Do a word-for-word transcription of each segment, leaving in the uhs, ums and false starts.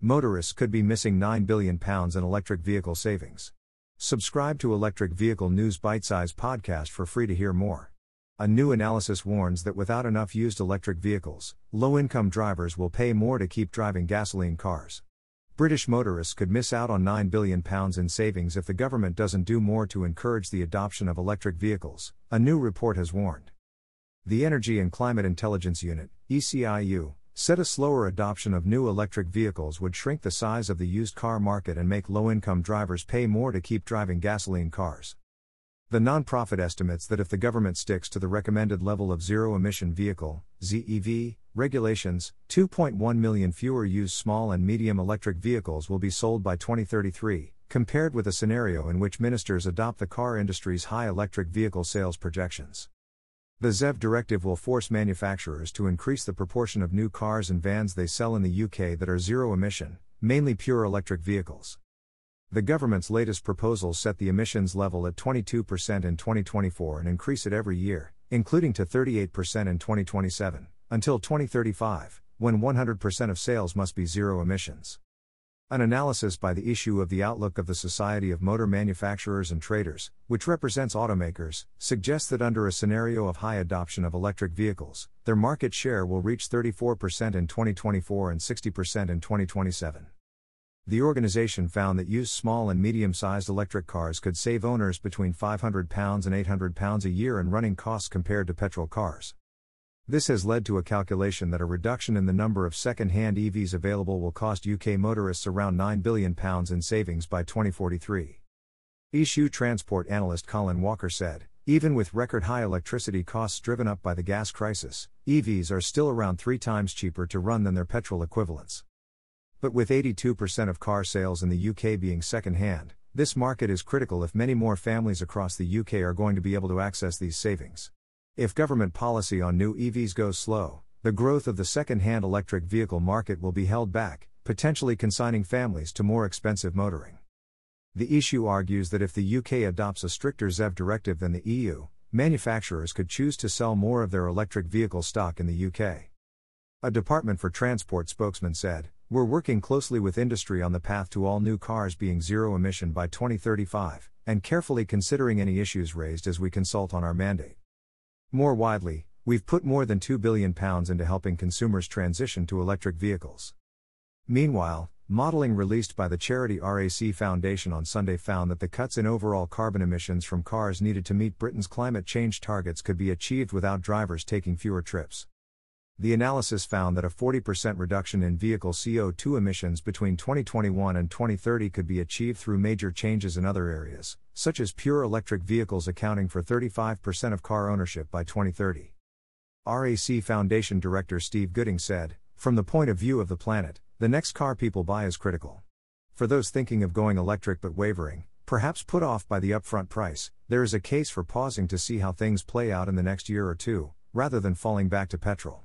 Motorists could be missing nine billion pounds in electric vehicle savings. Subscribe to Electric Vehicle News Bitesize podcast for free to hear more. A new analysis warns that without enough used electric vehicles, low-income drivers will pay more to keep driving gasoline cars. British motorists could miss out on nine billion pounds in savings if the government doesn't do more to encourage the adoption of electric vehicles, a new report has warned. The Energy and Climate Intelligence Unit, E C I U, said a slower adoption of new electric vehicles would shrink the size of the used car market and make low-income drivers pay more to keep driving gasoline cars. The nonprofit estimates that if the government sticks to the recommended level of zero-emission vehicle (Z E V) regulations, two point one million fewer used small and medium electric vehicles will be sold by twenty thirty-three, compared with a scenario in which ministers adopt the car industry's high electric vehicle sales projections. The Z E V directive will force manufacturers to increase the proportion of new cars and vans they sell in the U K that are zero-emission, mainly pure electric vehicals. The government's latest proposals set the emissions level at twenty-two percent in twenty twenty-four and increase it every year, including to thirty-eight percent in twenty twenty-seven, until twenty thirty-five, when one hundred percent of sales must be zero emissions. An analysis by the issue of the Outlook of the Society of Motor Manufacturers and Traders, which represents automakers, suggests that under a scenario of high adoption of electric vehicles, their market share will reach thirty-four percent in twenty twenty-four and sixty percent in twenty twenty-seven. The organization found that used small and medium-sized electric cars could save owners between five hundred pounds and eight hundred pounds a year in running costs compared to petrol cars. This has led to a calculation that a reduction in the number of second-hand E Vs available will cost U K motorists around nine billion pounds in savings by twenty forty-three. E C I U transport analyst Colin Walker said, "Even with record-high electricity costs driven up by the gas crisis, E Vs are still around three times cheaper to run than their petrol equivalents." But with eighty-two percent of car sales in the U K being second-hand, this market is critical if many more families across the U K are going to be able to access these savings. If government policy on new E Vs goes slow, the growth of the second-hand electric vehicle market will be held back, potentially consigning families to more expensive motoring. The issue argues that if the U K adopts a stricter Z E V directive than the E U, manufacturers could choose to sell more of their electric vehicle stock in the U K. A Department for Transport spokesman said, "We're working closely with industry on the path to all new cars being zero emission by twenty thirty-five, and carefully considering any issues raised as we consult on our mandate." More widely, we've put more than two billion pounds into helping consumers transition to electric vehicles. Meanwhile, modeling released by the charity R A C Foundation on Sunday found that the cuts in overall carbon emissions from cars needed to meet Britain's climate change targets could be achieved without drivers taking fewer trips. The analysis found that a forty percent reduction in vehicle C O two emissions between twenty twenty-one and twenty thirty could be achieved through major changes in other areas, such as pure electric vehicles accounting for thirty-five percent of car ownership by twenty thirty. R A C Foundation Director Steve Gooding said, "From the point of view of the planet, the next car people buy is critical. For those thinking of going electric but wavering, perhaps put off by the upfront price, there is a case for pausing to see how things play out in the next year or two, rather than falling back to petrol."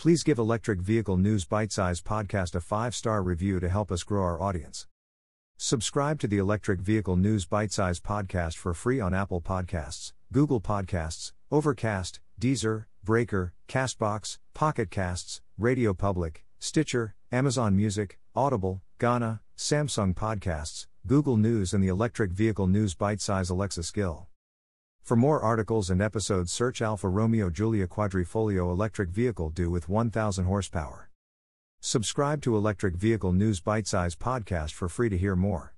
Please give Electric Vehicle News Bitesize podcast a five-star review to help us grow our audience. Subscribe to the Electric Vehicle News Bitesize podcast for free on Apple Podcasts, Google Podcasts, Overcast, Deezer, Breaker, Castbox, Pocket Casts, Radio Public, Stitcher, Amazon Music, Audible, Gaana, Samsung Podcasts, Google News and the Electric Vehicle News Bitesize Alexa skill. For more articles and episodes, search Alfa Romeo Giulia Quadrifoglio electric vehicle due with one thousand horsepower. Subscribe to Electric Vehicle News Bitesize podcast for free to hear more.